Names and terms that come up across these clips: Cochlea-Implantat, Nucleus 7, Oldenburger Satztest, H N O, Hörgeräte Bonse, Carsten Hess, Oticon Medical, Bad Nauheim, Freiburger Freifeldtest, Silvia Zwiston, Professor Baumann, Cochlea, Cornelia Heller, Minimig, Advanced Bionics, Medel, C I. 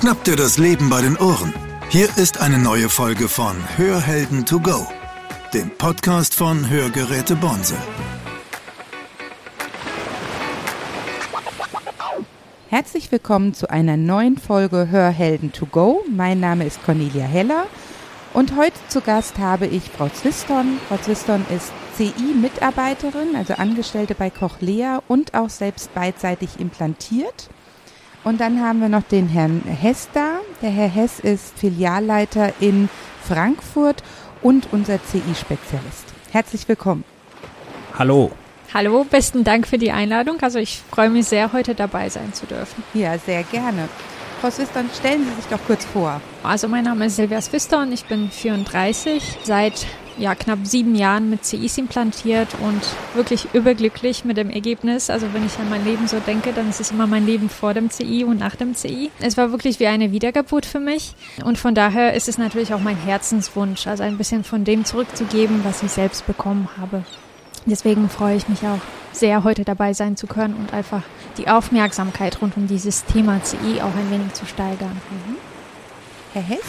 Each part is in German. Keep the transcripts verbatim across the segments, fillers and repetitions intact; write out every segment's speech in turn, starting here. Schnapp dir das Leben bei den Ohren. Hier ist eine neue Folge von Hörhelden to go, dem Podcast von Hörgeräte Bonse. Herzlich willkommen zu einer neuen Folge Hörhelden to go. Mein Name ist Cornelia Heller und heute zu Gast habe ich Frau Zwiston. Frau Zwiston ist C I-Mitarbeiterin, also Angestellte bei Cochlea und auch selbst beidseitig implantiert. Und dann haben wir noch den Herrn Hess da. Der Herr Hess ist Filialleiter in Frankfurt und unser C I-Spezialist. Herzlich willkommen. Hallo. Hallo, besten Dank für die Einladung. Also ich freue mich sehr, heute dabei sein zu dürfen. Ja, sehr gerne. Frau Zwiston, stellen Sie sich doch kurz vor. Also mein Name ist Silvia Zwiston, ich bin vierunddreißig, seit ja, knapp sieben Jahren mit C Is implantiert und wirklich überglücklich mit dem Ergebnis. Also wenn ich an mein Leben so denke, dann ist es immer mein Leben vor dem C I und nach dem C I. Es war wirklich wie eine Wiedergeburt für mich und von daher ist es natürlich auch mein Herzenswunsch, also ein bisschen von dem zurückzugeben, was ich selbst bekommen habe. Deswegen freue ich mich auch sehr, heute dabei sein zu können und einfach die Aufmerksamkeit rund um dieses Thema C I auch ein wenig zu steigern. Mhm. Herr Hess?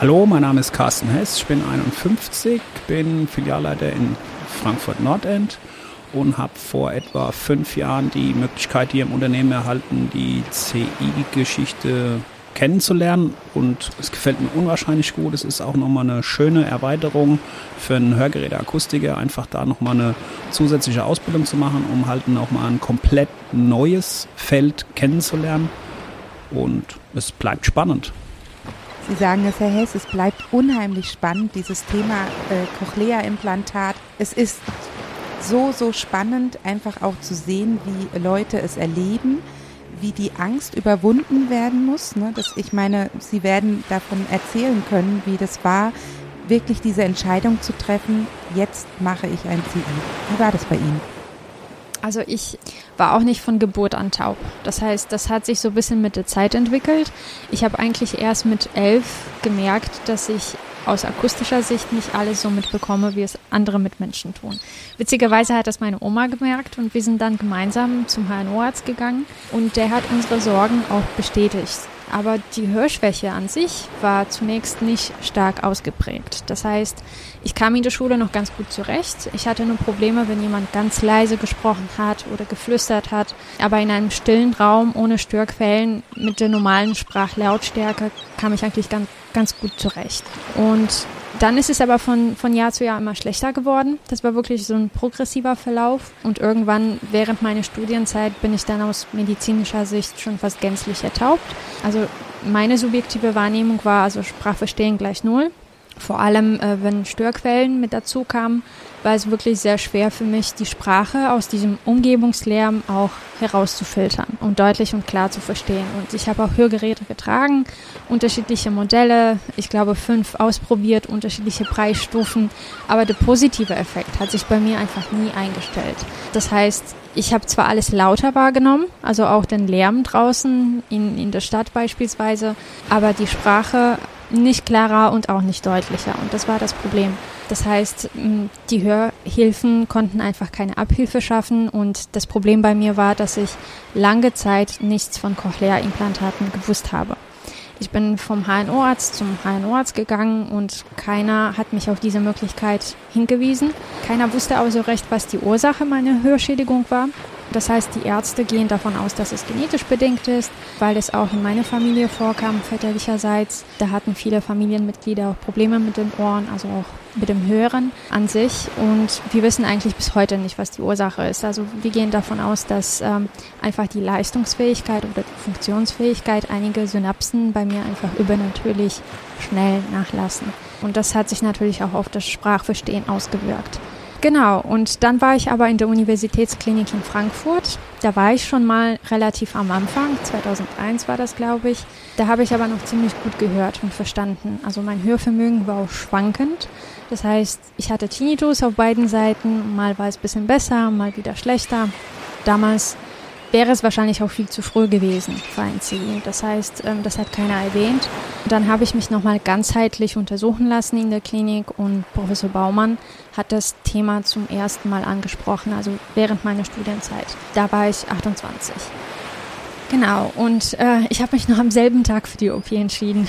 Hallo, mein Name ist Carsten Hess, ich bin einundfünfzig, bin Filialleiter in Frankfurt Nordend und habe vor etwa fünf Jahren die Möglichkeit hier im Unternehmen erhalten, die C I-Geschichte kennenzulernen und es gefällt mir unwahrscheinlich gut. Es ist auch nochmal eine schöne Erweiterung für einen Hörgeräteakustiker, einfach da nochmal eine zusätzliche Ausbildung zu machen, um halt nochmal ein komplett neues Feld kennenzulernen und es bleibt spannend. Sie sagen es, Herr Hess, es bleibt unheimlich spannend, dieses Thema äh, Cochlea-Implantat. Es ist so, so spannend, einfach auch zu sehen, wie Leute es erleben, wie die Angst überwunden werden muss. Ne? Das, ich meine, Sie werden davon erzählen können, wie das war, wirklich diese Entscheidung zu treffen, jetzt mache ich ein C I. Wie war das bei Ihnen? Also ich war auch nicht von Geburt an taub. Das heißt, das hat sich so ein bisschen mit der Zeit entwickelt. Ich habe eigentlich erst mit elf gemerkt, dass ich aus akustischer Sicht nicht alles so mitbekomme, wie es andere Mitmenschen tun. Witzigerweise hat das meine Oma gemerkt und wir sind dann gemeinsam zum H N O-Arzt gegangen und der hat unsere Sorgen auch bestätigt. Aber die Hörschwäche an sich war zunächst nicht stark ausgeprägt. Das heißt, ich kam in der Schule noch ganz gut zurecht. Ich hatte nur Probleme, wenn jemand ganz leise gesprochen hat oder geflüstert hat. Aber in einem stillen Raum ohne Störquellen mit der normalen Sprachlautstärke kam ich eigentlich ganz, ganz gut zurecht. Und dann ist es aber von, von Jahr zu Jahr immer schlechter geworden. Das war wirklich so ein progressiver Verlauf. Und irgendwann während meiner Studienzeit bin ich dann aus medizinischer Sicht schon fast gänzlich ertaubt. Also meine subjektive Wahrnehmung war also Sprachverstehen gleich null. Vor allem, äh, wenn Störquellen mit dazu kamen, war es wirklich sehr schwer für mich, die Sprache aus diesem Umgebungslärm auch herauszufiltern und deutlich und klar zu verstehen. Und ich habe auch Hörgeräte getragen, unterschiedliche Modelle, ich glaube fünf ausprobiert, unterschiedliche Preisstufen. Aber der positive Effekt hat sich bei mir einfach nie eingestellt. Das heißt, ich habe zwar alles lauter wahrgenommen, also auch den Lärm draußen in, in der Stadt beispielsweise, aber die Sprache nicht klarer und auch nicht deutlicher. Und das war das Problem. Das heißt, die Hörhilfen konnten einfach keine Abhilfe schaffen. Und das Problem bei mir war, dass ich lange Zeit nichts von Cochlea-Implantaten gewusst habe. Ich bin vom H N O-Arzt zum H N O-Arzt gegangen und keiner hat mich auf diese Möglichkeit hingewiesen. Keiner wusste aber so recht, was die Ursache meiner Hörschädigung war. Das heißt, die Ärzte gehen davon aus, dass es genetisch bedingt ist, weil es auch in meiner Familie vorkam, väterlicherseits. Da hatten viele Familienmitglieder auch Probleme mit den Ohren, also auch mit dem Hören an sich. Und wir wissen eigentlich bis heute nicht, was die Ursache ist. Also wir gehen davon aus, dass ähm, einfach die Leistungsfähigkeit oder die Funktionsfähigkeit einige Synapsen bei mir einfach übernatürlich schnell nachlassen. Und das hat sich natürlich auch auf das Sprachverstehen ausgewirkt. Genau, und dann war ich aber in der Universitätsklinik in Frankfurt. Da war ich schon mal relativ am Anfang, zweitausendeins war das, glaube ich. Da habe ich aber noch ziemlich gut gehört und verstanden. Also mein Hörvermögen war auch schwankend. Das heißt, ich hatte Tinnitus auf beiden Seiten. Mal war es ein bisschen besser, mal wieder schlechter. Damals wäre es wahrscheinlich auch viel zu früh gewesen für ein C I. Das heißt, das hat keiner erwähnt. Dann habe ich mich nochmal ganzheitlich untersuchen lassen in der Klinik und Professor Baumann hat das Thema zum ersten Mal angesprochen, also während meiner Studienzeit. Da war ich achtundzwanzig. Genau, und äh, ich habe mich noch am selben Tag für die O P entschieden,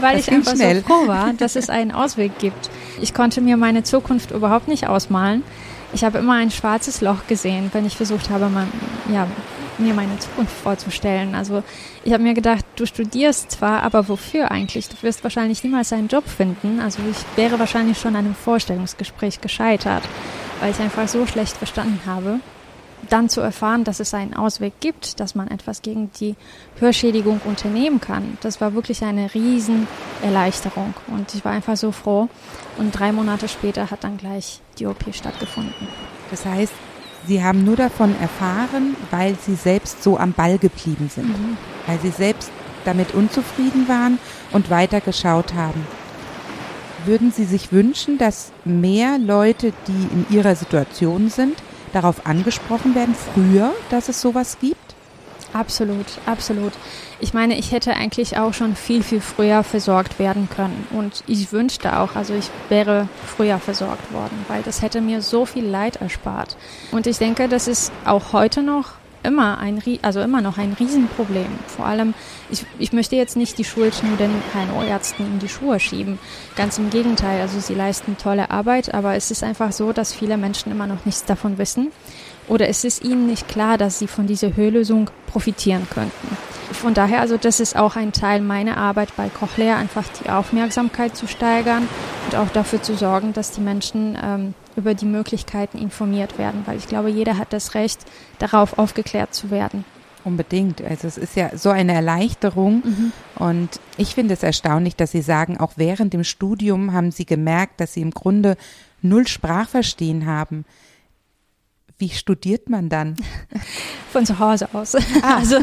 weil das ich einfach schnell. so froh war, dass es einen Ausweg gibt. Ich konnte mir meine Zukunft überhaupt nicht ausmalen. Ich habe immer ein schwarzes Loch gesehen, wenn ich versucht habe, man, ja, mir meine Zukunft vorzustellen. Also ich habe mir gedacht, du studierst zwar, aber wofür eigentlich? Du wirst wahrscheinlich niemals einen Job finden. Also ich wäre wahrscheinlich schon an einem Vorstellungsgespräch gescheitert, weil ich einfach so schlecht verstanden habe. Dann zu erfahren, dass es einen Ausweg gibt, dass man etwas gegen die Hörschädigung unternehmen kann, das war wirklich eine Riesenerleichterung. Und ich war einfach so froh. Und drei Monate später hat dann gleich die O P stattgefunden. Das heißt, Sie haben nur davon erfahren, weil Sie selbst so am Ball geblieben sind, mhm. weil Sie selbst damit unzufrieden waren und weiter geschaut haben. Würden Sie sich wünschen, dass mehr Leute, die in Ihrer Situation sind, darauf angesprochen werden, früher, dass es sowas gibt? Absolut, absolut. Ich meine, ich hätte eigentlich auch schon viel, viel früher versorgt werden können. Und ich wünschte auch, also ich wäre früher versorgt worden, weil das hätte mir so viel Leid erspart. Und ich denke, das ist auch heute noch immer ein, also immer noch ein Riesenproblem. Vor allem, ich, ich möchte jetzt nicht die Schuld nur den H N O-Ärzten in die Schuhe schieben. Ganz im Gegenteil, also sie leisten tolle Arbeit, aber es ist einfach so, dass viele Menschen immer noch nichts davon wissen. Oder es ist ihnen nicht klar, dass sie von dieser Hörlösung profitieren könnten. Von daher, also das ist auch ein Teil meiner Arbeit bei Cochlea, einfach die Aufmerksamkeit zu steigern und auch dafür zu sorgen, dass die Menschen ähm, über die Möglichkeiten informiert werden, weil ich glaube, jeder hat das Recht, darauf aufgeklärt zu werden. Unbedingt. Also es ist ja so eine Erleichterung. Mhm. Und ich finde es erstaunlich, dass Sie sagen, auch während dem Studium haben Sie gemerkt, dass Sie im Grunde null Sprachverstehen haben. Wie studiert man dann? Von zu Hause aus. Ah. Also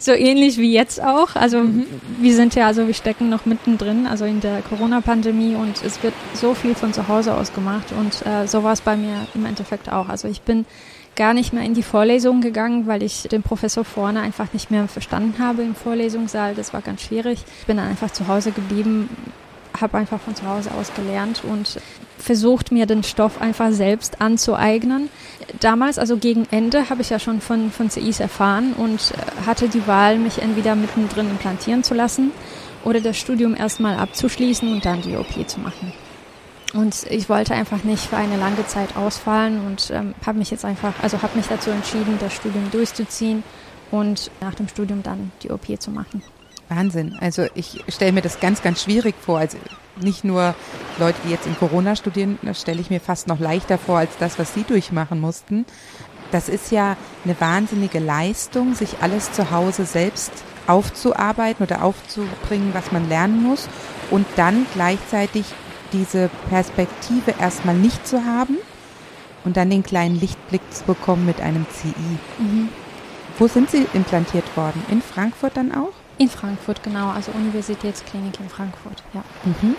so ähnlich wie jetzt auch. Also mhm. wir sind ja, also wir stecken noch mittendrin, also in der Corona-Pandemie, und es wird so viel von zu Hause aus gemacht, und äh, so war es bei mir im Endeffekt auch. Also ich bin gar nicht mehr in die Vorlesung gegangen, weil ich den Professor vorne einfach nicht mehr verstanden habe im Vorlesungssaal. Das war ganz schwierig. Ich bin dann einfach zu Hause geblieben, habe einfach von zu Hause aus gelernt und versucht, mir den Stoff einfach selbst anzueignen. Damals, also gegen Ende, habe ich ja schon von, von C Is erfahren und hatte die Wahl, mich entweder mittendrin implantieren zu lassen oder das Studium erstmal abzuschließen und dann die O P zu machen. Und ich wollte einfach nicht für eine lange Zeit ausfallen und ähm, habe mich jetzt einfach, also habe mich dazu entschieden, das Studium durchzuziehen und nach dem Studium dann die O P zu machen. Wahnsinn. Also ich stelle mir das ganz, ganz schwierig vor. Also nicht nur Leute, die jetzt in Corona studieren, das stelle ich mir fast noch leichter vor als das, was Sie durchmachen mussten. Das ist ja eine wahnsinnige Leistung, sich alles zu Hause selbst aufzuarbeiten oder aufzubringen, was man lernen muss, und dann gleichzeitig diese Perspektive erstmal nicht zu haben und dann den kleinen Lichtblick zu bekommen mit einem C I. Mhm. Wo sind Sie implantiert worden? In Frankfurt dann auch? In Frankfurt, genau, also Universitätsklinik in Frankfurt, ja. Mhm.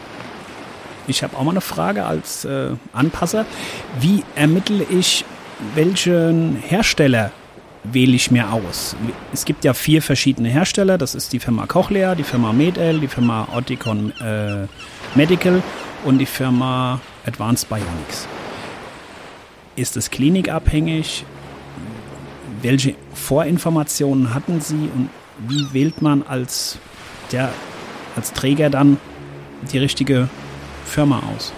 Ich habe auch mal eine Frage als äh, Anpasser. Wie ermittle ich, welchen Hersteller wähle ich mir aus? Es gibt ja vier verschiedene Hersteller. Das ist die Firma Cochlea, die Firma Medel, die Firma Oticon äh, Medical und die Firma Advanced Bionics. Ist es klinikabhängig? Welche Vorinformationen hatten Sie und wie wählt man als, der, als Träger dann die richtige Firma aus?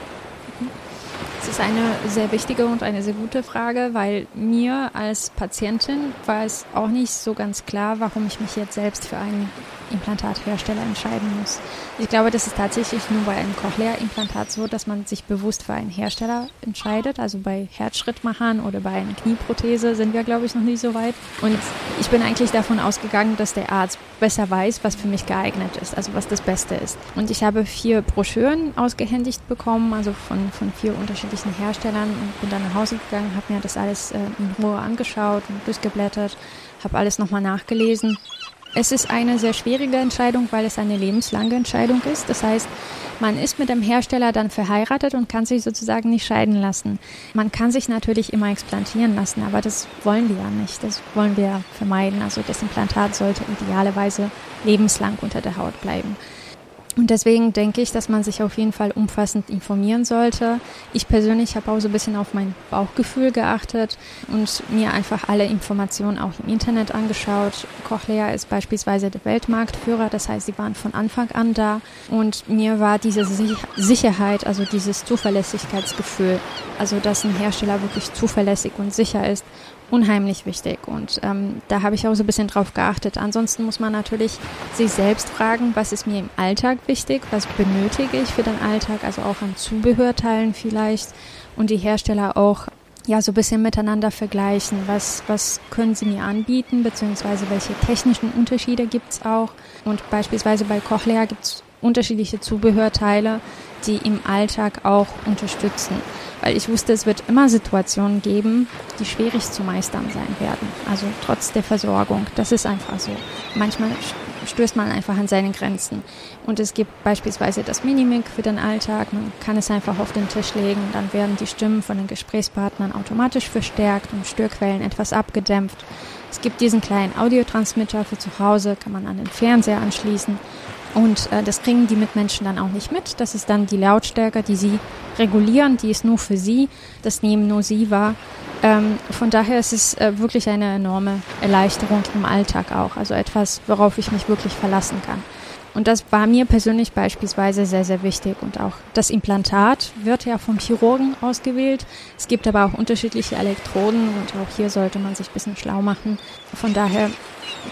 Das ist eine sehr wichtige und eine sehr gute Frage, weil mir als Patientin war es auch nicht so ganz klar, warum ich mich jetzt selbst für einen Implantathersteller entscheiden muss. Ich glaube, das ist tatsächlich nur bei einem Cochlea-Implantat so, dass man sich bewusst für einen Hersteller entscheidet. Also bei Herzschrittmachern oder bei einer Knieprothese sind wir, glaube ich, noch nicht so weit. Und ich bin eigentlich davon ausgegangen, dass der Arzt besser weiß, was für mich geeignet ist, also was das Beste ist. Und ich habe vier Broschüren ausgehändigt bekommen, also von, von vier unterschiedlichen Herstellern, und bin dann nach Hause gegangen, habe mir das alles in Ruhe angeschaut und durchgeblättert, habe alles nochmal nachgelesen. Es ist eine sehr schwierige Entscheidung, weil es eine lebenslange Entscheidung ist. Das heißt, man ist mit dem Hersteller dann verheiratet und kann sich sozusagen nicht scheiden lassen. Man kann sich natürlich immer explantieren lassen, aber das wollen wir ja nicht. Das wollen wir vermeiden. Also das Implantat sollte idealerweise lebenslang unter der Haut bleiben. Und deswegen denke ich, dass man sich auf jeden Fall umfassend informieren sollte. Ich persönlich habe auch so ein bisschen auf mein Bauchgefühl geachtet und mir einfach alle Informationen auch im Internet angeschaut. Cochlea ist beispielsweise der Weltmarktführer, das heißt, sie waren von Anfang an da. Und mir war diese Sicherheit, also dieses Zuverlässigkeitsgefühl, also dass ein Hersteller wirklich zuverlässig und sicher ist, unheimlich wichtig, und ähm, da habe ich auch so ein bisschen drauf geachtet. Ansonsten muss man natürlich sich selbst fragen, was ist mir im Alltag wichtig, was benötige ich für den Alltag, also auch an Zubehörteilen vielleicht, und die Hersteller auch ja so ein bisschen miteinander vergleichen, was, was können sie mir anbieten, beziehungsweise welche technischen Unterschiede gibt es auch, und beispielsweise bei Cochlea gibt es unterschiedliche Zubehörteile, die im Alltag auch unterstützen. Weil ich wusste, es wird immer Situationen geben, die schwierig zu meistern sein werden. Also trotz der Versorgung, das ist einfach so. Manchmal stößt man einfach an seine Grenzen. Und es gibt beispielsweise das Minimig für den Alltag. Man kann es einfach auf den Tisch legen, dann werden die Stimmen von den Gesprächspartnern automatisch verstärkt und Störquellen etwas abgedämpft. Es gibt diesen kleinen Audiotransmitter für zu Hause, kann man an den Fernseher anschließen. Und äh, das kriegen die Mitmenschen dann auch nicht mit. Das ist dann die Lautstärke, die sie regulieren, die ist nur für sie, das nehmen nur sie wahr. Ähm, von daher ist es äh, wirklich eine enorme Erleichterung im Alltag auch. Also etwas, worauf ich mich wirklich verlassen kann. Und das war mir persönlich beispielsweise sehr, sehr wichtig. Und auch das Implantat wird ja vom Chirurgen ausgewählt. Es gibt aber auch unterschiedliche Elektroden, und auch hier sollte man sich ein bisschen schlau machen. Von daher,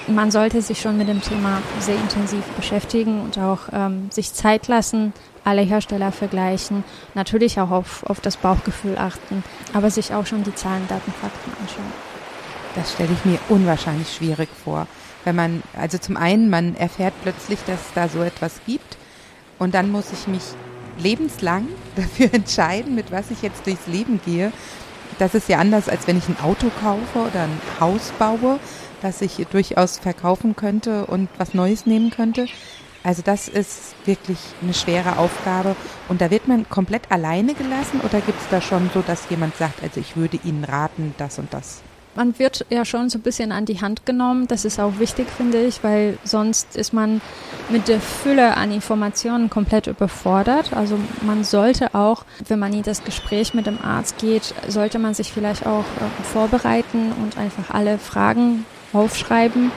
man sollte sich schon mit dem Thema sehr intensiv beschäftigen und auch ähm, sich Zeit lassen, alle Hersteller vergleichen, natürlich auch auf, auf das Bauchgefühl achten, aber sich auch schon die Zahlen, Daten, Fakten anschauen. Das stelle ich mir unwahrscheinlich schwierig vor, wenn man, also zum einen, man erfährt plötzlich, dass es da so etwas gibt, und dann muss ich mich lebenslang dafür entscheiden, mit was ich jetzt durchs Leben gehe. Das ist ja anders, als wenn ich ein Auto kaufe oder ein Haus baue, was ich durchaus verkaufen könnte und was Neues nehmen könnte. Also das ist wirklich eine schwere Aufgabe. Und da wird man komplett alleine gelassen, oder gibt es da schon so, dass jemand sagt, also ich würde Ihnen raten, das und das? Man wird ja schon so ein bisschen an die Hand genommen. Das ist auch wichtig, finde ich, weil sonst ist man mit der Fülle an Informationen komplett überfordert. Also man sollte auch, wenn man in das Gespräch mit dem Arzt geht, sollte man sich vielleicht auch äh, vorbereiten und einfach alle Fragen aufschreiben,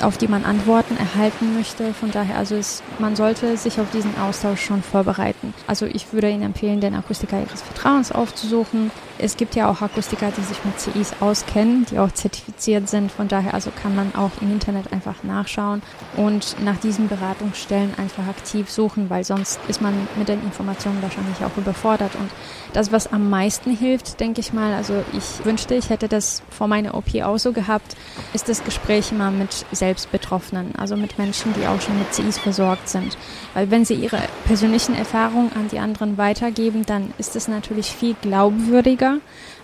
auf die man Antworten erhalten möchte. Von daher, also es, man sollte sich auf diesen Austausch schon vorbereiten. Also ich würde Ihnen empfehlen, den Akustiker Ihres Vertrauens aufzusuchen. Es gibt ja auch Akustiker, die sich mit C Is auskennen, die auch zertifiziert sind. Von daher, also kann man auch im Internet einfach nachschauen und nach diesen Beratungsstellen einfach aktiv suchen, weil sonst ist man mit den Informationen wahrscheinlich auch überfordert. Und das, was am meisten hilft, denke ich mal, also ich wünschte, ich hätte das vor meiner O P auch so gehabt, ist das Gespräch immer mit Selbstbetroffenen, also mit Menschen, die auch schon mit C Is versorgt sind. Weil wenn sie ihre persönlichen Erfahrungen an die anderen weitergeben, dann ist es natürlich viel glaubwürdiger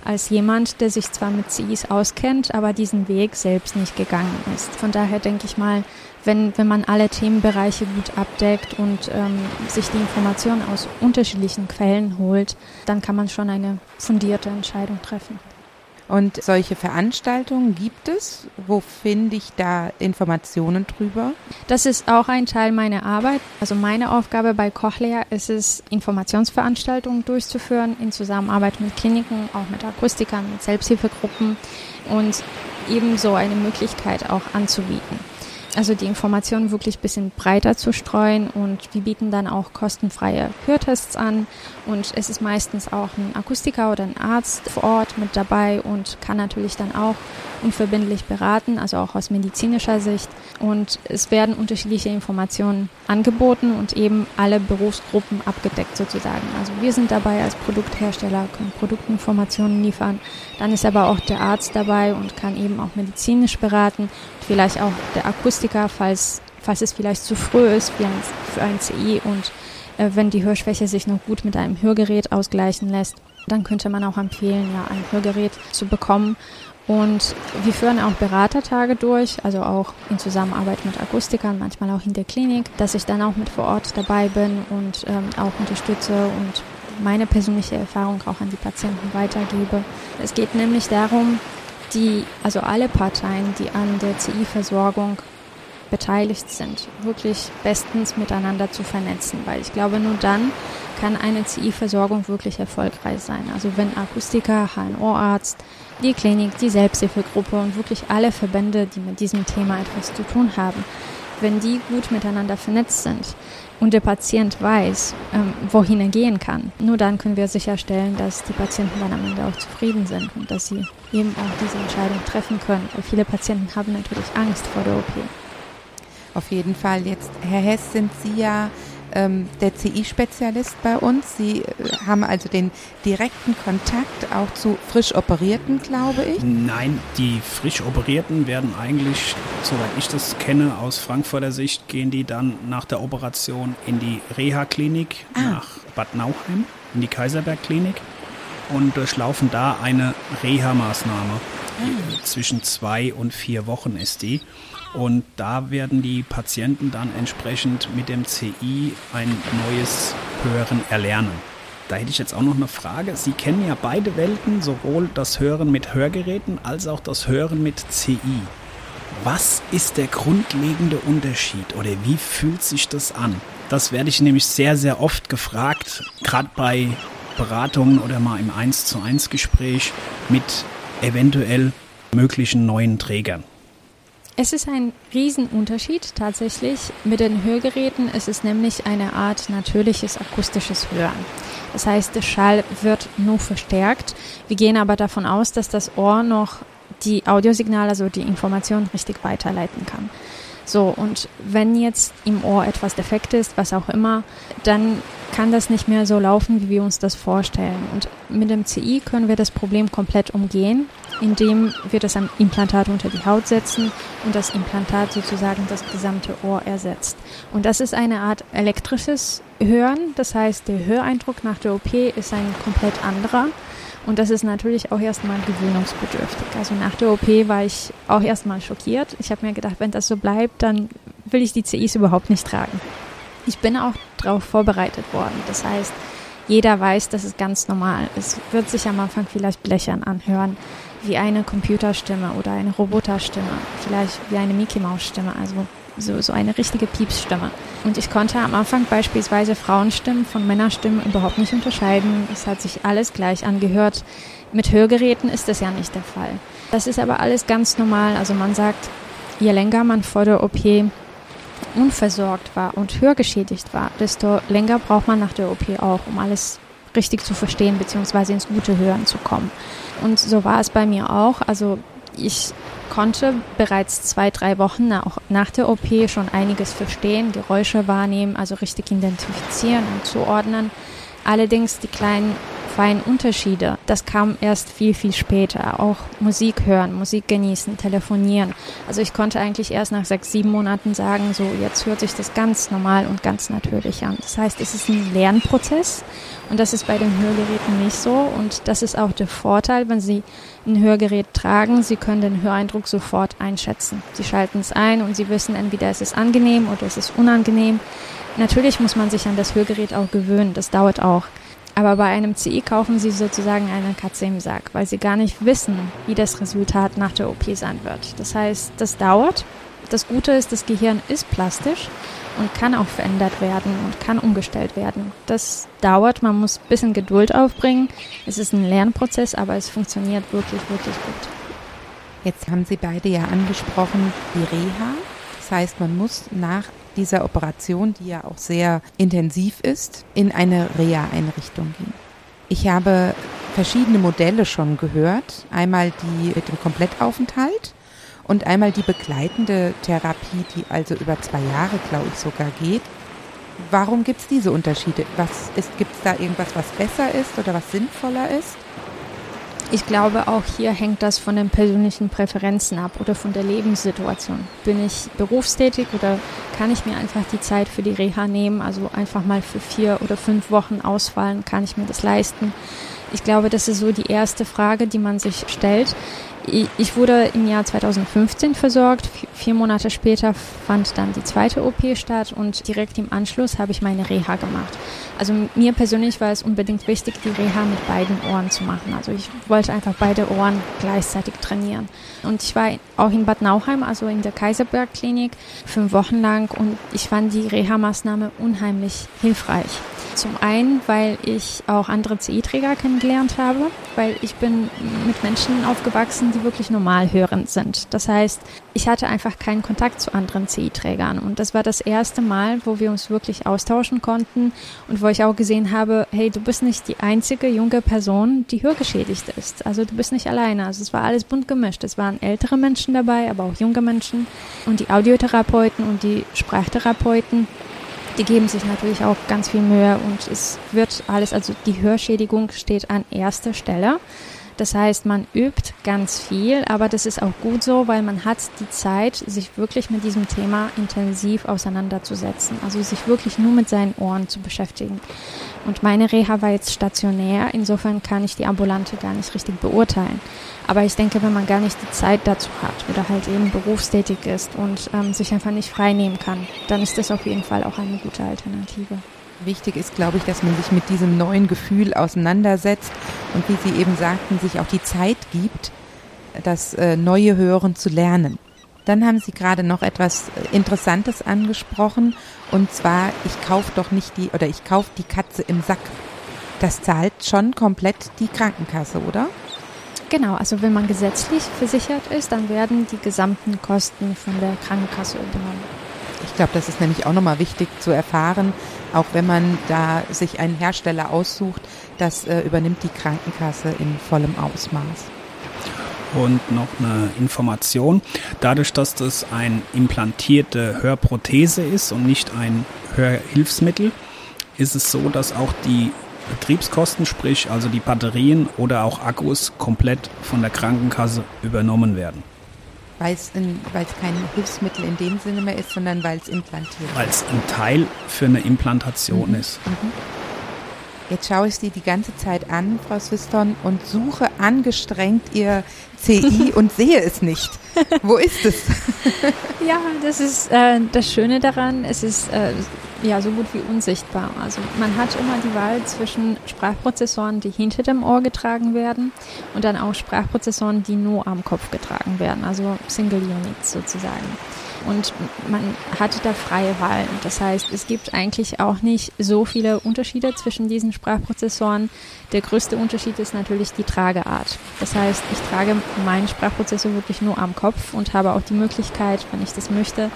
als jemand, der sich zwar mit C Is auskennt, aber diesen Weg selbst nicht gegangen ist. Von daher denke ich mal, wenn, wenn man alle Themenbereiche gut abdeckt und ähm, sich die Informationen aus unterschiedlichen Quellen holt, dann kann man schon eine fundierte Entscheidung treffen. Und solche Veranstaltungen gibt es? Wo finde ich da Informationen drüber? Das ist auch ein Teil meiner Arbeit. Also meine Aufgabe bei Cochlea ist es, Informationsveranstaltungen durchzuführen in Zusammenarbeit mit Kliniken, auch mit Akustikern, mit Selbsthilfegruppen, und eben so eine Möglichkeit auch anzubieten. Also die Informationen wirklich ein bisschen breiter zu streuen, und wir bieten dann auch kostenfreie Hörtests an, und es ist meistens auch ein Akustiker oder ein Arzt vor Ort mit dabei und kann natürlich dann auch unverbindlich beraten, also auch aus medizinischer Sicht, und es werden unterschiedliche Informationen angeboten und eben alle Berufsgruppen abgedeckt sozusagen. Also wir sind dabei als Produkthersteller, können Produktinformationen liefern, dann ist aber auch der Arzt dabei und kann eben auch medizinisch beraten, vielleicht auch der Akustiker, falls, falls es vielleicht zu früh ist für ein, für ein C I, und äh, wenn die Hörschwäche sich noch gut mit einem Hörgerät ausgleichen lässt, dann könnte man auch empfehlen, ja, ein Hörgerät zu bekommen. Und wir führen auch Beratertage durch, also auch in Zusammenarbeit mit Akustikern, manchmal auch in der Klinik, dass ich dann auch mit vor Ort dabei bin und ähm, auch unterstütze und meine persönliche Erfahrung auch an die Patienten weitergebe. Es geht nämlich darum, die, also alle Parteien, die an der C I-Versorgung beteiligt sind, wirklich bestens miteinander zu vernetzen, weil ich glaube, nur dann kann eine C I-Versorgung wirklich erfolgreich sein. Also wenn Akustiker, H N O-Arzt, die Klinik, die Selbsthilfegruppe und wirklich alle Verbände, die mit diesem Thema etwas zu tun haben, wenn die gut miteinander vernetzt sind und der Patient weiß, ähm, wohin er gehen kann, nur dann können wir sicherstellen, dass die Patienten dann am Ende auch zufrieden sind und dass sie eben auch diese Entscheidung treffen können. Weil viele Patienten haben natürlich Angst vor der O P. Auf jeden Fall. Jetzt, Herr Hess, sind Sie ja ähm, der C I-Spezialist bei uns. Sie äh, haben also den direkten Kontakt auch zu frisch Operierten, glaube ich. Nein, die frisch Operierten werden eigentlich, soweit ich das kenne, aus Frankfurter Sicht, gehen die dann nach der Operation in die Reha-Klinik ah. nach Bad Nauheim, in die Kaiserbergklinik und durchlaufen da eine Reha-Maßnahme. Ah. Zwischen zwei und vier Wochen ist die. Und da werden die Patienten dann entsprechend mit dem C I ein neues Hören erlernen. Da hätte ich jetzt auch noch eine Frage. Sie kennen ja beide Welten, sowohl das Hören mit Hörgeräten als auch das Hören mit C I. Was ist der grundlegende Unterschied oder wie fühlt sich das an? Das werde ich nämlich sehr, sehr oft gefragt, gerade bei Beratungen oder mal im eins zu eins Gespräch mit eventuell möglichen neuen Trägern. Es ist ein Riesenunterschied tatsächlich. Mit den Hörgeräten ist es nämlich eine Art natürliches akustisches Hören. Das heißt, der Schall wird nur verstärkt. Wir gehen aber davon aus, dass das Ohr noch die Audiosignale, also die Informationen richtig weiterleiten kann. So, und wenn jetzt im Ohr etwas defekt ist, was auch immer, dann kann das nicht mehr so laufen, wie wir uns das vorstellen. Und mit dem C I können wir das Problem komplett umgehen, indem wir das am Implantat unter die Haut setzen und das Implantat sozusagen das gesamte Ohr ersetzt. Und das ist eine Art elektrisches Hören, das heißt, der Höreindruck nach der O P ist ein komplett anderer. Und das ist natürlich auch erstmal gewöhnungsbedürftig. Also nach der O P war ich auch erstmal schockiert. Ich habe mir gedacht, wenn das so bleibt, dann will ich die C Is überhaupt nicht tragen. Ich bin auch darauf vorbereitet worden. Das heißt, jeder weiß, dass es ganz normal ist. Es wird sich am Anfang vielleicht blechern anhören, wie eine Computerstimme oder eine Roboterstimme, vielleicht wie eine Mickey-Maus-Stimme, also so, so eine richtige Piepsstimme. Und ich konnte am Anfang beispielsweise Frauenstimmen von Männerstimmen überhaupt nicht unterscheiden. Es hat sich alles gleich angehört. Mit Hörgeräten ist das ja nicht der Fall. Das ist aber alles ganz normal. Also man sagt, je länger man vor der O P unversorgt war und hörgeschädigt war, desto länger braucht man nach der O P auch, um alles richtig zu verstehen bzw. ins gute Hören zu kommen. Und so war es bei mir auch. Also ich konnte bereits zwei, drei Wochen auch nach der O P schon einiges verstehen, Geräusche wahrnehmen, also richtig identifizieren und zuordnen. Allerdings die kleinen, feinen Unterschiede, das kam erst viel, viel später. Auch Musik hören, Musik genießen, telefonieren. Also ich konnte eigentlich erst nach sechs, sieben Monaten sagen, so jetzt hört sich das ganz normal und ganz natürlich an. Das heißt, es ist ein Lernprozess und das ist bei den Hörgeräten nicht so. Und das ist auch der Vorteil, wenn Sie ein Hörgerät tragen, Sie können den Höreindruck sofort einschätzen. Sie schalten es ein und Sie wissen, entweder es ist angenehm oder es ist unangenehm. Natürlich muss man sich an das Hörgerät auch gewöhnen, das dauert auch. Aber bei einem C I kaufen Sie sozusagen eine Katze im Sack, weil Sie gar nicht wissen, wie das Resultat nach der O P sein wird. Das heißt, das dauert. Das Gute ist, das Gehirn ist plastisch und kann auch verändert werden und kann umgestellt werden. Das dauert, man muss ein bisschen Geduld aufbringen. Es ist ein Lernprozess, aber es funktioniert wirklich, wirklich gut. Jetzt haben Sie beide ja angesprochen, die Reha. Das heißt, man muss nach dieser Operation, die ja auch sehr intensiv ist, in eine Reha-Einrichtung gehen. Ich habe verschiedene Modelle schon gehört. Einmal die mit dem Komplettaufenthalt und einmal die begleitende Therapie, die also über zwei Jahre, glaube ich, sogar geht. Warum gibt es diese Unterschiede? Was ist, gibt es da irgendwas, was besser ist oder was sinnvoller ist? Ich glaube, auch hier hängt das von den persönlichen Präferenzen ab oder von der Lebenssituation. Bin ich berufstätig oder kann ich mir einfach die Zeit für die Reha nehmen, also einfach mal für vier oder fünf Wochen ausfallen, kann ich mir das leisten? Ich glaube, das ist so die erste Frage, die man sich stellt. ich wurde im Jahr zweitausendfünfzehn versorgt. Vier Monate später fand dann die zweite O P statt und direkt im Anschluss habe ich meine Reha gemacht. Also mir persönlich war es unbedingt wichtig, die Reha mit beiden Ohren zu machen. Also ich wollte einfach beide Ohren gleichzeitig trainieren. Und ich war auch in Bad Nauheim, also in der Kaiserbergklinik, fünf Wochen lang und ich fand die Reha-Maßnahme unheimlich hilfreich. Zum einen, weil ich auch andere C I-Träger kennengelernt habe, weil ich bin mit Menschen aufgewachsen, die wirklich normal hörend sind. Das heißt, ich hatte einfach keinen Kontakt zu anderen C I-Trägern und das war das erste Mal, wo wir uns wirklich austauschen konnten und wo ich auch gesehen habe, hey, du bist nicht die einzige junge Person, die hörgeschädigt ist. Also du bist nicht alleine. Also es war alles bunt gemischt. Es waren ältere Menschen dabei, aber auch junge Menschen und die Audiotherapeuten und die Sprachtherapeuten. Die geben sich natürlich auch ganz viel Mühe und es wird alles, also die Hörschädigung steht an erster Stelle. Das heißt, man übt ganz viel, aber das ist auch gut so, weil man hat die Zeit, sich wirklich mit diesem Thema intensiv auseinanderzusetzen, also sich wirklich nur mit seinen Ohren zu beschäftigen. Und meine Reha war jetzt stationär, insofern kann ich die Ambulante gar nicht richtig beurteilen. Aber ich denke, wenn man gar nicht die Zeit dazu hat oder halt eben berufstätig ist und ähm, sich einfach nicht frei nehmen kann, dann ist das auf jeden Fall auch eine gute Alternative. Wichtig ist, glaube ich, dass man sich mit diesem neuen Gefühl auseinandersetzt und wie Sie eben sagten, sich auch die Zeit gibt, das äh, neue Hören zu lernen. Dann haben Sie gerade noch etwas Interessantes angesprochen und zwar, ich kaufe doch nicht die, oder ich kaufe die Katze im Sack. Das zahlt schon komplett die Krankenkasse, oder? Genau, also wenn man gesetzlich versichert ist, dann werden die gesamten Kosten von der Krankenkasse übernommen. Ich glaube, das ist nämlich auch nochmal wichtig zu erfahren, auch wenn man da sich einen Hersteller aussucht, das äh, übernimmt die Krankenkasse in vollem Ausmaß. Und noch eine Information, dadurch, dass das eine implantierte Hörprothese ist und nicht ein Hörhilfsmittel, ist es so, dass auch die Betriebskosten, sprich also die Batterien oder auch Akkus, komplett von der Krankenkasse übernommen werden. Weil es kein Hilfsmittel in dem Sinne mehr ist, sondern weil es implantiert ist. Weil es ein Teil für eine Implantation mhm. ist. Mhm. Jetzt schaue ich Sie die ganze Zeit an, Frau Zwiston, und suche angestrengt Ihr C I und sehe es nicht. Wo ist es? Ja, das ist äh, das Schöne daran. Es ist äh, ja so gut wie unsichtbar. Also man hat immer die Wahl zwischen Sprachprozessoren, die hinter dem Ohr getragen werden, und dann auch Sprachprozessoren, die nur am Kopf getragen werden, also Single Units sozusagen. Und man hatte da freie Wahl. Das heißt, es gibt eigentlich auch nicht so viele Unterschiede zwischen diesen Sprachprozessoren. Der größte Unterschied ist natürlich die Trageart. Das heißt, ich trage meinen Sprachprozessor wirklich nur am Kopf und habe auch die Möglichkeit, wenn ich das möchte,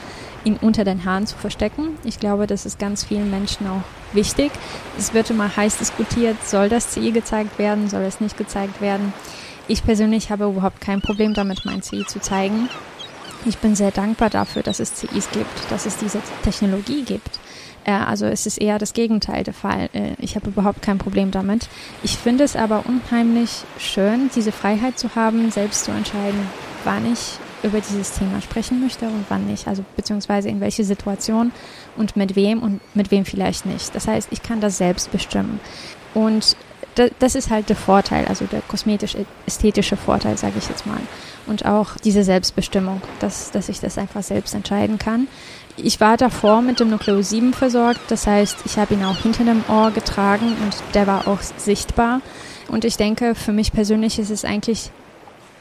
ihn unter den Haaren zu verstecken. Ich glaube, das ist ganz vielen Menschen auch wichtig. Es wird immer heiß diskutiert, soll das C I gezeigt werden, soll es nicht gezeigt werden. Ich persönlich habe überhaupt kein Problem damit, mein C I zu zeigen. Ich bin sehr dankbar dafür, dass es C Is gibt, dass es diese Technologie gibt. Also es ist eher das Gegenteil der Fall. Ich habe überhaupt kein Problem damit. Ich finde es aber unheimlich schön, diese Freiheit zu haben, selbst zu entscheiden, wann ich über dieses Thema sprechen möchte und wann nicht. Also beziehungsweise in welche Situation und mit wem und mit wem vielleicht nicht. Das heißt, ich kann das selbst bestimmen. Und das ist halt der Vorteil, also der kosmetisch-ästhetische Vorteil, sage ich jetzt mal. Und auch diese Selbstbestimmung, dass, dass ich das einfach selbst entscheiden kann. Ich war davor mit dem Nucleus sieben versorgt, das heißt, ich habe ihn auch hinter dem Ohr getragen und der war auch sichtbar. Und ich denke, für mich persönlich ist es eigentlich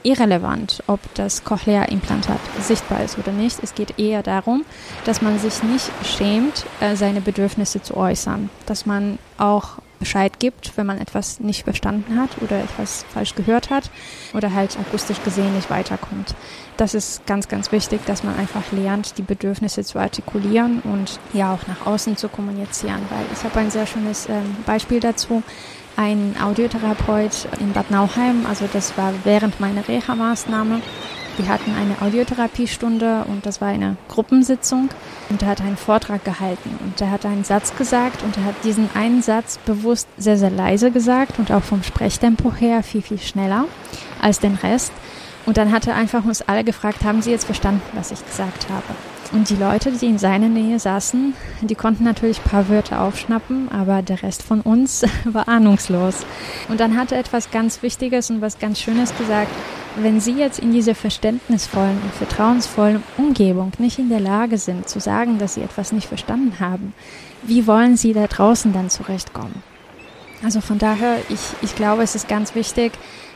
irrelevant, ob das Cochlea-Implantat sichtbar ist oder nicht. Es geht eher darum, dass man sich nicht schämt, seine Bedürfnisse zu äußern, dass man auch Bescheid gibt, wenn man etwas nicht verstanden hat oder etwas falsch gehört hat oder halt akustisch gesehen nicht weiterkommt. Das ist ganz, ganz wichtig, dass man einfach lernt, die Bedürfnisse zu artikulieren und ja auch nach außen zu kommunizieren, weil ich habe ein sehr schönes äh, Beispiel dazu. Ein Audiotherapeut in Bad Nauheim, also das war während meiner Reha-Maßnahme. Wir hatten eine Audiotherapiestunde und das war eine Gruppensitzung und er hat einen Vortrag gehalten und er hat einen Satz gesagt und er hat diesen einen Satz bewusst sehr, sehr leise gesagt und auch vom Sprechtempo her viel, viel schneller als den Rest und dann hat er einfach uns alle gefragt, haben Sie jetzt verstanden, was ich gesagt habe? Und die Leute, die in seiner Nähe saßen, die konnten natürlich ein paar Wörter aufschnappen, aber der Rest von uns war ahnungslos. Und dann hat er etwas ganz Wichtiges und was ganz Schönes gesagt. wenn Sie jetzt in dieser verständnisvollen und vertrauensvollen Umgebung nicht in der Lage sind, zu sagen, dass Sie etwas nicht verstanden haben, wie wollen Sie da draußen dann zurechtkommen? Also von daher, ich, ich glaube, es ist ganz wichtig,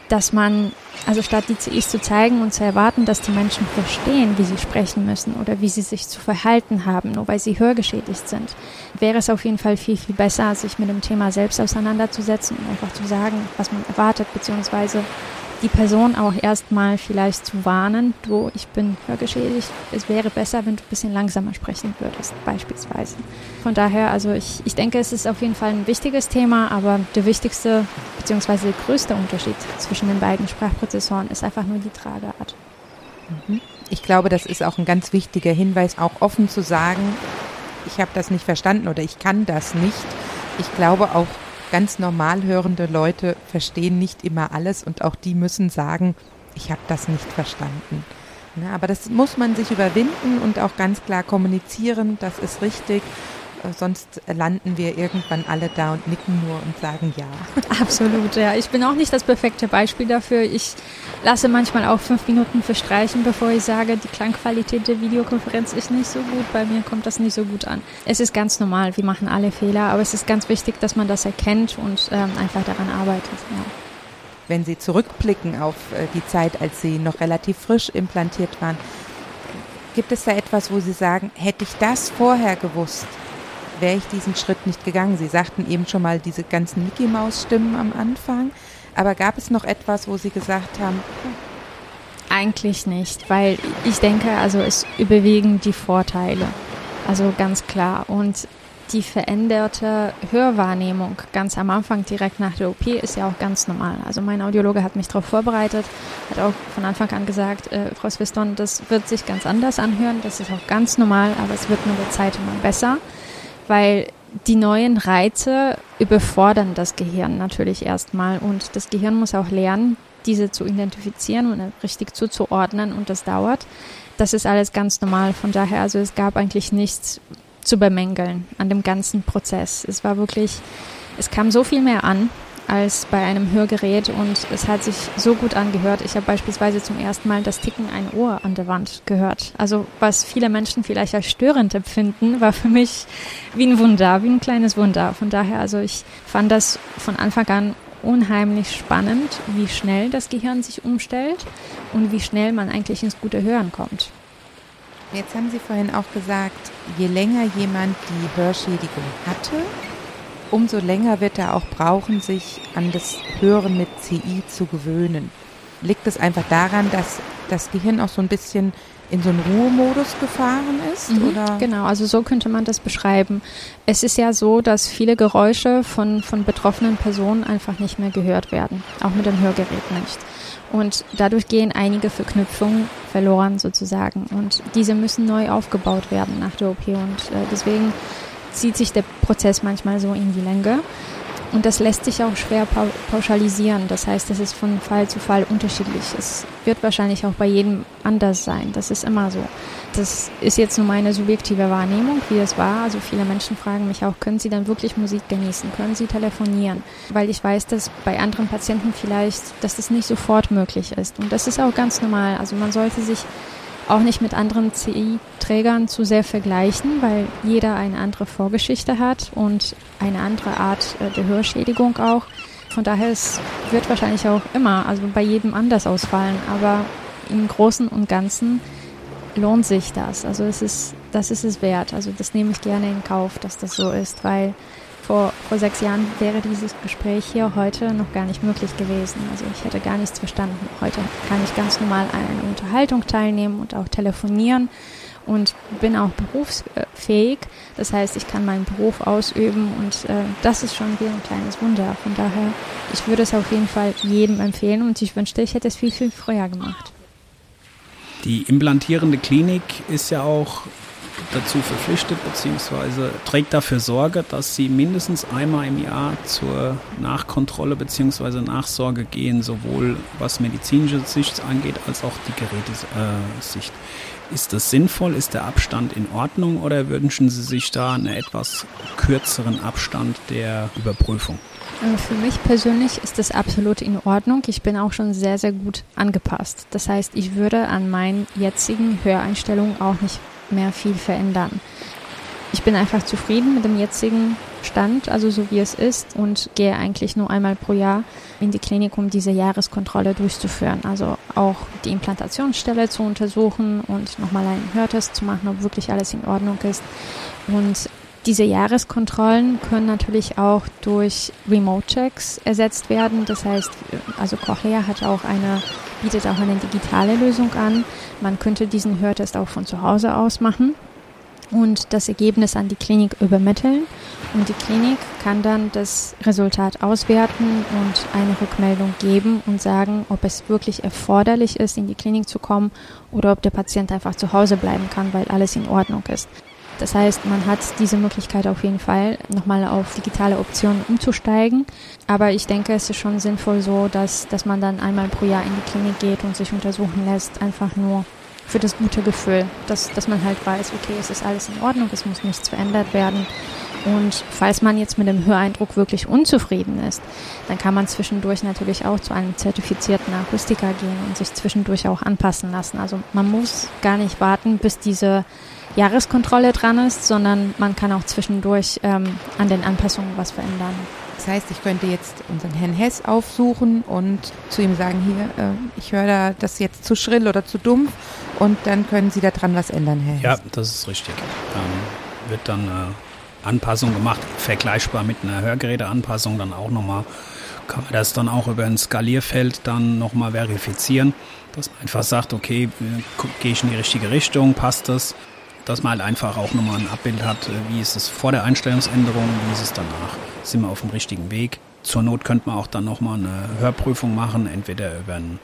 dass man, also statt die C Is zu zeigen und zu erwarten, dass die Menschen verstehen, wie sie sprechen müssen oder wie sie sich zu verhalten haben, nur weil sie hörgeschädigt sind, wäre es auf jeden Fall viel, viel besser, sich mit dem Thema selbst auseinanderzusetzen und einfach zu sagen, was man erwartet, beziehungsweise die Person auch erstmal vielleicht zu warnen, du, ich bin hörgeschädigt, es wäre besser, wenn du ein bisschen langsamer sprechen würdest, beispielsweise. Von daher, also ich, ich denke, es ist auf jeden Fall ein wichtiges Thema, aber der wichtigste beziehungsweise der größte Unterschied zwischen den beiden Sprachprozessoren ist einfach nur die Trageart. Ich glaube, das ist auch ein ganz wichtiger Hinweis, auch offen zu sagen, ich habe das nicht verstanden oder ich kann das nicht. Ich glaube auch, ganz normal hörende Leute verstehen nicht immer alles und auch die müssen sagen, ich habe das nicht verstanden. Na, aber das muss man sich überwinden und auch ganz klar kommunizieren, das ist richtig, sonst landen wir irgendwann alle da und nicken nur und sagen ja. Absolut, ja. Ich bin auch nicht das perfekte Beispiel dafür. Ich lasse manchmal auch fünf Minuten verstreichen, bevor ich sage, die Klangqualität der Videokonferenz ist nicht so gut, bei mir kommt das nicht so gut an. Es ist ganz normal, wir machen alle Fehler, aber es ist ganz wichtig, dass man das erkennt und ähm, einfach daran arbeitet. Ja. Wenn Sie zurückblicken auf die Zeit, als Sie noch relativ frisch implantiert waren, gibt es da etwas, wo Sie sagen, hätte ich das vorher gewusst, wäre ich diesen Schritt nicht gegangen? Sie sagten eben schon mal diese ganzen Mickey-Maus-Stimmen am Anfang, aber gab es noch etwas, wo Sie gesagt haben? Eigentlich nicht, weil ich denke, also es überwiegen die Vorteile, also ganz klar. Und die veränderte Hörwahrnehmung ganz am Anfang direkt nach der O P ist ja auch ganz normal. Also mein Audiologe hat mich darauf vorbereitet, hat auch von Anfang an gesagt, äh, Frau Zwiston, das wird sich ganz anders anhören, das ist auch ganz normal, aber es wird mit der Zeit immer besser, weil die neuen Reize überfordern das Gehirn natürlich erstmal und das Gehirn muss auch lernen, diese zu identifizieren und richtig zuzuordnen und das dauert. Das ist alles ganz normal, von daher, also es gab eigentlich nichts zu bemängeln an dem ganzen Prozess. Es war wirklich, es kam so viel mehr an als bei einem Hörgerät und es hat sich so gut angehört. Ich habe beispielsweise zum ersten Mal das Ticken einer Uhr an der Wand gehört. Also was viele Menschen vielleicht als störend empfinden, war für mich wie ein Wunder, wie ein kleines Wunder. Von daher, also ich fand das von Anfang an unheimlich spannend, wie schnell das Gehirn sich umstellt und wie schnell man eigentlich ins gute Hören kommt. Jetzt haben Sie vorhin auch gesagt, je länger jemand die Hörschädigung hatte, umso länger wird er auch brauchen, sich an das Hören mit C I zu gewöhnen. Liegt es einfach daran, dass das Gehirn auch so ein bisschen in so einen Ruhemodus gefahren ist? Mhm, oder? Genau, also so könnte man das beschreiben. Es ist ja so, dass viele Geräusche von, von betroffenen Personen einfach nicht mehr gehört werden, auch mit dem Hörgerät nicht. Und dadurch gehen einige Verknüpfungen verloren sozusagen und diese müssen neu aufgebaut werden nach der O P und äh, deswegen zieht sich der Prozess manchmal so in die Länge und das lässt sich auch schwer pa- pauschalisieren. Das heißt, es ist von Fall zu Fall unterschiedlich. Es wird wahrscheinlich auch bei jedem anders sein. Das ist immer so. Das ist jetzt nur meine subjektive Wahrnehmung, wie es war. Also viele Menschen fragen mich auch, können Sie dann wirklich Musik genießen? Können Sie telefonieren? Weil ich weiß, dass bei anderen Patienten vielleicht, dass das nicht sofort möglich ist. Und das ist auch ganz normal. Also man sollte sich auch nicht mit anderen C I-Trägern zu sehr vergleichen, weil jeder eine andere Vorgeschichte hat und eine andere Art der Hörschädigung auch. Von daher, es wird wahrscheinlich auch immer, also bei jedem anders ausfallen, aber im Großen und Ganzen lohnt sich das. Also es ist, das ist es wert. Also das nehme ich gerne in Kauf, dass das so ist, weil vor, vor sechs Jahren wäre dieses Gespräch hier heute noch gar nicht möglich gewesen. Also ich hätte gar nichts verstanden. Heute kann ich ganz normal an einer Unterhaltung teilnehmen und auch telefonieren und bin auch berufsfähig. Das heißt, ich kann meinen Beruf ausüben und äh, das ist schon wieder ein kleines Wunder. Von daher, ich würde es auf jeden Fall jedem empfehlen und ich wünschte, ich hätte es viel, viel früher gemacht. Die implantierende Klinik ist ja auch dazu verpflichtet bzw. trägt dafür Sorge, dass sie mindestens einmal im Jahr zur Nachkontrolle bzw. Nachsorge gehen, sowohl was medizinische Sicht angeht als auch die Gerätesicht. Ist das sinnvoll? Ist der Abstand in Ordnung oder wünschen Sie sich da einen etwas kürzeren Abstand der Überprüfung? Für mich persönlich ist das absolut in Ordnung. Ich bin auch schon sehr, sehr gut angepasst. Das heißt, ich würde an meinen jetzigen Höreinstellungen auch nicht mehr viel verändern. Ich bin einfach zufrieden mit dem jetzigen Stand, also so wie es ist, und gehe eigentlich nur einmal pro Jahr in die Klinik, um diese Jahreskontrolle durchzuführen. Also auch die Implantationsstelle zu untersuchen und nochmal einen Hörtest zu machen, ob wirklich alles in Ordnung ist. Und diese Jahreskontrollen können natürlich auch durch Remote-Checks ersetzt werden. Das heißt, also Cochlea hat auch eine, bietet auch eine digitale Lösung an. Man könnte diesen Hörtest auch von zu Hause aus machen und das Ergebnis an die Klinik übermitteln. Und die Klinik kann dann das Resultat auswerten und eine Rückmeldung geben und sagen, ob es wirklich erforderlich ist, in die Klinik zu kommen oder ob der Patient einfach zu Hause bleiben kann, weil alles in Ordnung ist. Das heißt, man hat diese Möglichkeit auf jeden Fall, nochmal auf digitale Optionen umzusteigen. Aber ich denke, es ist schon sinnvoll so, dass, dass man dann einmal pro Jahr in die Klinik geht und sich untersuchen lässt, einfach nur für das gute Gefühl, dass, dass man halt weiß, okay, es ist alles in Ordnung, es muss nichts verändert werden. Und falls man jetzt mit dem Höreindruck wirklich unzufrieden ist, dann kann man zwischendurch natürlich auch zu einem zertifizierten Akustiker gehen und sich zwischendurch auch anpassen lassen. Also man muss gar nicht warten, bis diese Jahreskontrolle dran ist, sondern man kann auch zwischendurch ähm, an den Anpassungen was verändern. Das heißt, ich könnte jetzt unseren Herrn Hess aufsuchen und zu ihm sagen, hier, äh, ich höre da das jetzt zu schrill oder zu dumpf, und dann können Sie da dran was ändern, Herr Hess. Ja, das ist richtig. Ähm, wird dann eine Anpassung gemacht, vergleichbar mit einer Hörgeräteanpassung dann auch nochmal. Kann man das dann auch über ein Skalierfeld dann nochmal verifizieren, dass man einfach sagt, okay, gehe ich in die richtige Richtung, passt das? Dass man halt einfach auch nochmal ein Abbild hat, wie ist es vor der Einstellungsänderung, wie ist es danach. Sind wir auf dem richtigen Weg? Zur Not könnte man auch dann nochmal eine Hörprüfung machen, entweder über einen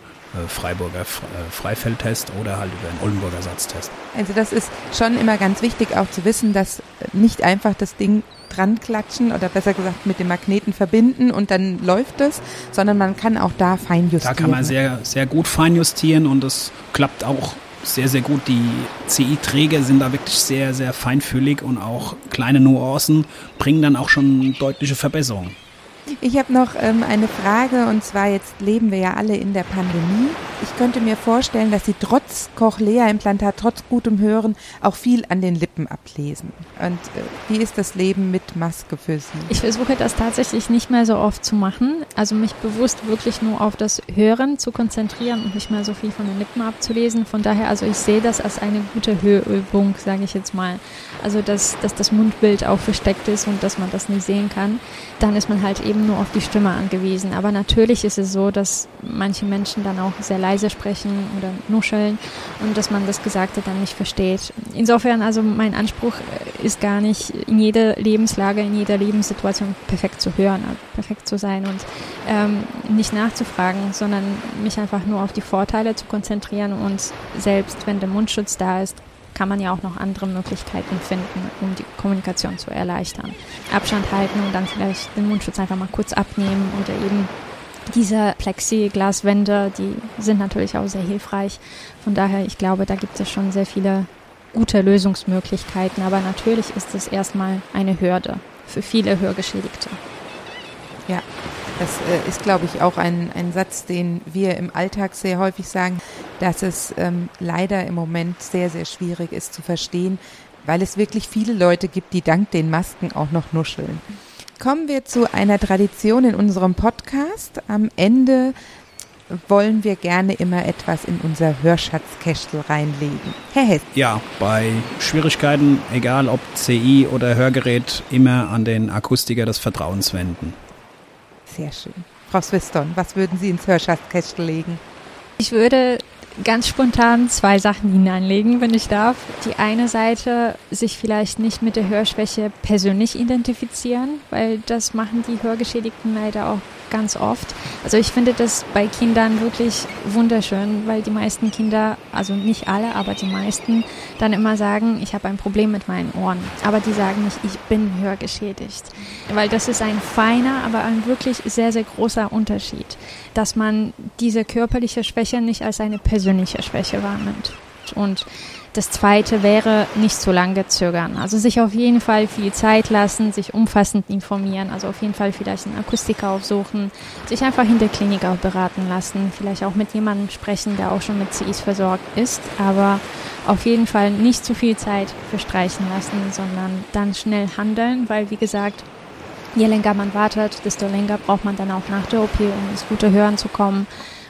Freiburger Freifeldtest oder halt über einen Oldenburger Satztest. Also das ist schon immer ganz wichtig auch zu wissen, dass nicht einfach das Ding dran klatschen oder besser gesagt mit dem Magneten verbinden und dann läuft es, sondern man kann auch da feinjustieren. Da kann man sehr, sehr gut feinjustieren und es klappt auch sehr, sehr gut. Die C I-Träger sind da wirklich sehr, sehr feinfühlig und auch kleine Nuancen bringen dann auch schon deutliche Verbesserungen. Ich habe noch ähm, eine Frage, und zwar jetzt leben wir ja alle in der Pandemie. Ich könnte mir vorstellen, dass Sie trotz Cochlea-Implantat, trotz gutem Hören auch viel an den Lippen ablesen. Und äh, wie ist das Leben mit Maske für Sie? Ich versuche das tatsächlich nicht mehr so oft zu machen, also mich bewusst wirklich nur auf das Hören zu konzentrieren und nicht mehr so viel von den Lippen abzulesen. Von daher, also ich sehe das als eine gute Hörübung, sage ich jetzt mal. Also dass, dass das Mundbild auch versteckt ist und dass man das nicht sehen kann. Dann ist man halt eben nur auf die Stimme angewiesen. Aber natürlich ist es so, dass manche Menschen dann auch sehr leise sprechen oder nuscheln und dass man das Gesagte dann nicht versteht. Insofern, also mein Anspruch ist gar nicht, in jeder Lebenslage, in jeder Lebenssituation perfekt zu hören, perfekt zu sein und ähm, nicht nachzufragen, sondern mich einfach nur auf die Vorteile zu konzentrieren, und selbst wenn der Mundschutz da ist, kann man ja auch noch andere Möglichkeiten finden, um die Kommunikation zu erleichtern. Abstand halten und dann vielleicht den Mundschutz einfach mal kurz abnehmen, oder eben diese Plexiglaswände, die sind natürlich auch sehr hilfreich. Von daher, ich glaube, da gibt es schon sehr viele gute Lösungsmöglichkeiten, aber natürlich ist es erstmal eine Hürde für viele Hörgeschädigte. Ja, das ist, glaube ich, auch ein, ein Satz, den wir im Alltag sehr häufig sagen, dass es ähm, leider im Moment sehr, sehr schwierig ist zu verstehen, weil es wirklich viele Leute gibt, die dank den Masken auch noch nuscheln. Kommen wir zu einer Tradition in unserem Podcast. Am Ende wollen wir gerne immer etwas in unser Hörschatzkästel reinlegen. Herr Hess. Ja, bei Schwierigkeiten, egal ob C I oder Hörgerät, immer an den Akustiker des Vertrauens wenden. Sehr schön. Frau Zwiston, was würden Sie ins Hörschatzkästel legen? Ich würde ganz spontan zwei Sachen hineinlegen, wenn ich darf. Die eine Seite, sich vielleicht nicht mit der Hörschwäche persönlich identifizieren, weil das machen die Hörgeschädigten leider auch ganz oft. Also ich finde das bei Kindern wirklich wunderschön, weil die meisten Kinder, also nicht alle, aber die meisten dann immer sagen, ich habe ein Problem mit meinen Ohren. Aber die sagen nicht, ich bin hörgeschädigt. Weil das ist ein feiner, aber ein wirklich sehr, sehr großer Unterschied, dass man diese körperliche Schwäche nicht als eine persönliche Schwäche wahrnimmt. Und das Zweite wäre, nicht zu lange zögern. Also sich auf jeden Fall viel Zeit lassen, sich umfassend informieren, also auf jeden Fall vielleicht einen Akustiker aufsuchen, sich einfach in der Klinik auch beraten lassen, vielleicht auch mit jemandem sprechen, der auch schon mit C Is versorgt ist, aber auf jeden Fall nicht zu viel Zeit verstreichen lassen, sondern dann schnell handeln, weil wie gesagt, je länger man wartet, desto länger braucht man dann auch nach der O P, um ins gute Hören zu kommen.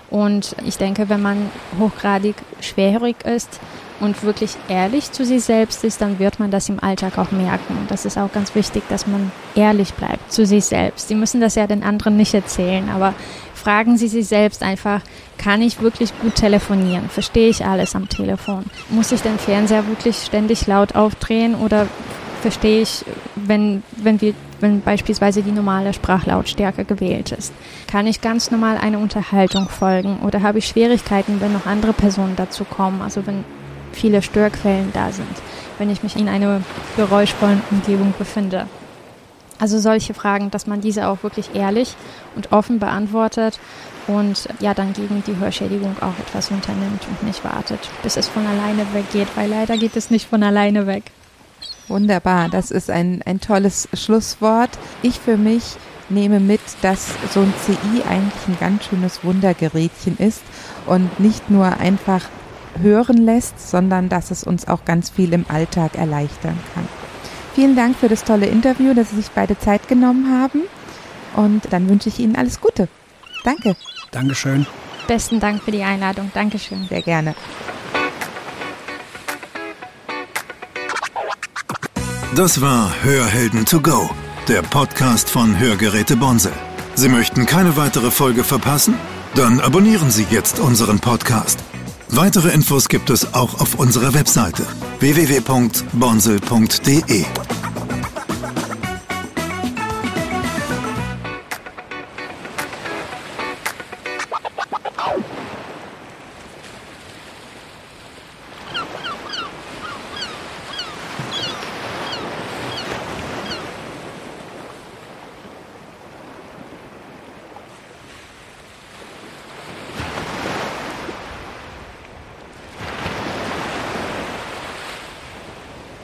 Und ich denke, wenn man hochgradig schwerhörig ist und wirklich ehrlich zu sich selbst ist, dann wird man das im Alltag auch merken. Und das ist auch ganz wichtig, dass man ehrlich bleibt zu sich selbst. Sie müssen das ja den anderen nicht erzählen, aber fragen Sie sich selbst einfach, kann ich wirklich gut telefonieren? Verstehe ich alles am Telefon? Muss ich den Fernseher wirklich ständig laut aufdrehen oder verstehe ich, wenn, wenn wir wenn beispielsweise die normale Sprachlautstärke gewählt ist. Kann ich ganz normal eine Unterhaltung folgen oder habe ich Schwierigkeiten, wenn noch andere Personen dazu kommen, also wenn viele Störquellen da sind, wenn ich mich in einer geräuschvollen Umgebung befinde. Also solche Fragen, dass man diese auch wirklich ehrlich und offen beantwortet und ja dann gegen die Hörschädigung auch etwas unternimmt und nicht wartet, bis es von alleine weggeht, weil leider geht es nicht von alleine weg. Wunderbar, das ist ein, ein tolles Schlusswort. Ich für mich nehme mit, dass so ein C I eigentlich ein ganz schönes Wundergerätchen ist und nicht nur einfach hören lässt, sondern dass es uns auch ganz viel im Alltag erleichtern kann. Vielen Dank für das tolle Interview, dass Sie sich beide Zeit genommen haben und dann wünsche ich Ihnen alles Gute. Danke. Dankeschön. Besten Dank für die Einladung. Dankeschön. Sehr gerne. Das war Hörhelden to go, der Podcast von Hörgeräte Bonse. Sie möchten keine weitere Folge verpassen? Dann abonnieren Sie jetzt unseren Podcast. Weitere Infos gibt es auch auf unserer Webseite w w w punkt bonse punkt d e.